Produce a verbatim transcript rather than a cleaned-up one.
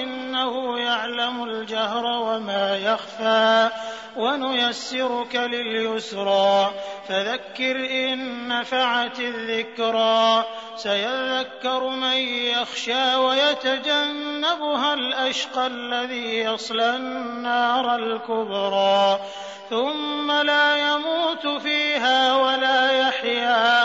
إنه يعلم الجهر وما يخفى ونيسرك لليسرى فذكر إن نفعت الذكرى سيذكر من يخشى ويتجنبها الأشقى الذي يصلى النار الكبرى ثم لا يموت فيها ولا يحيا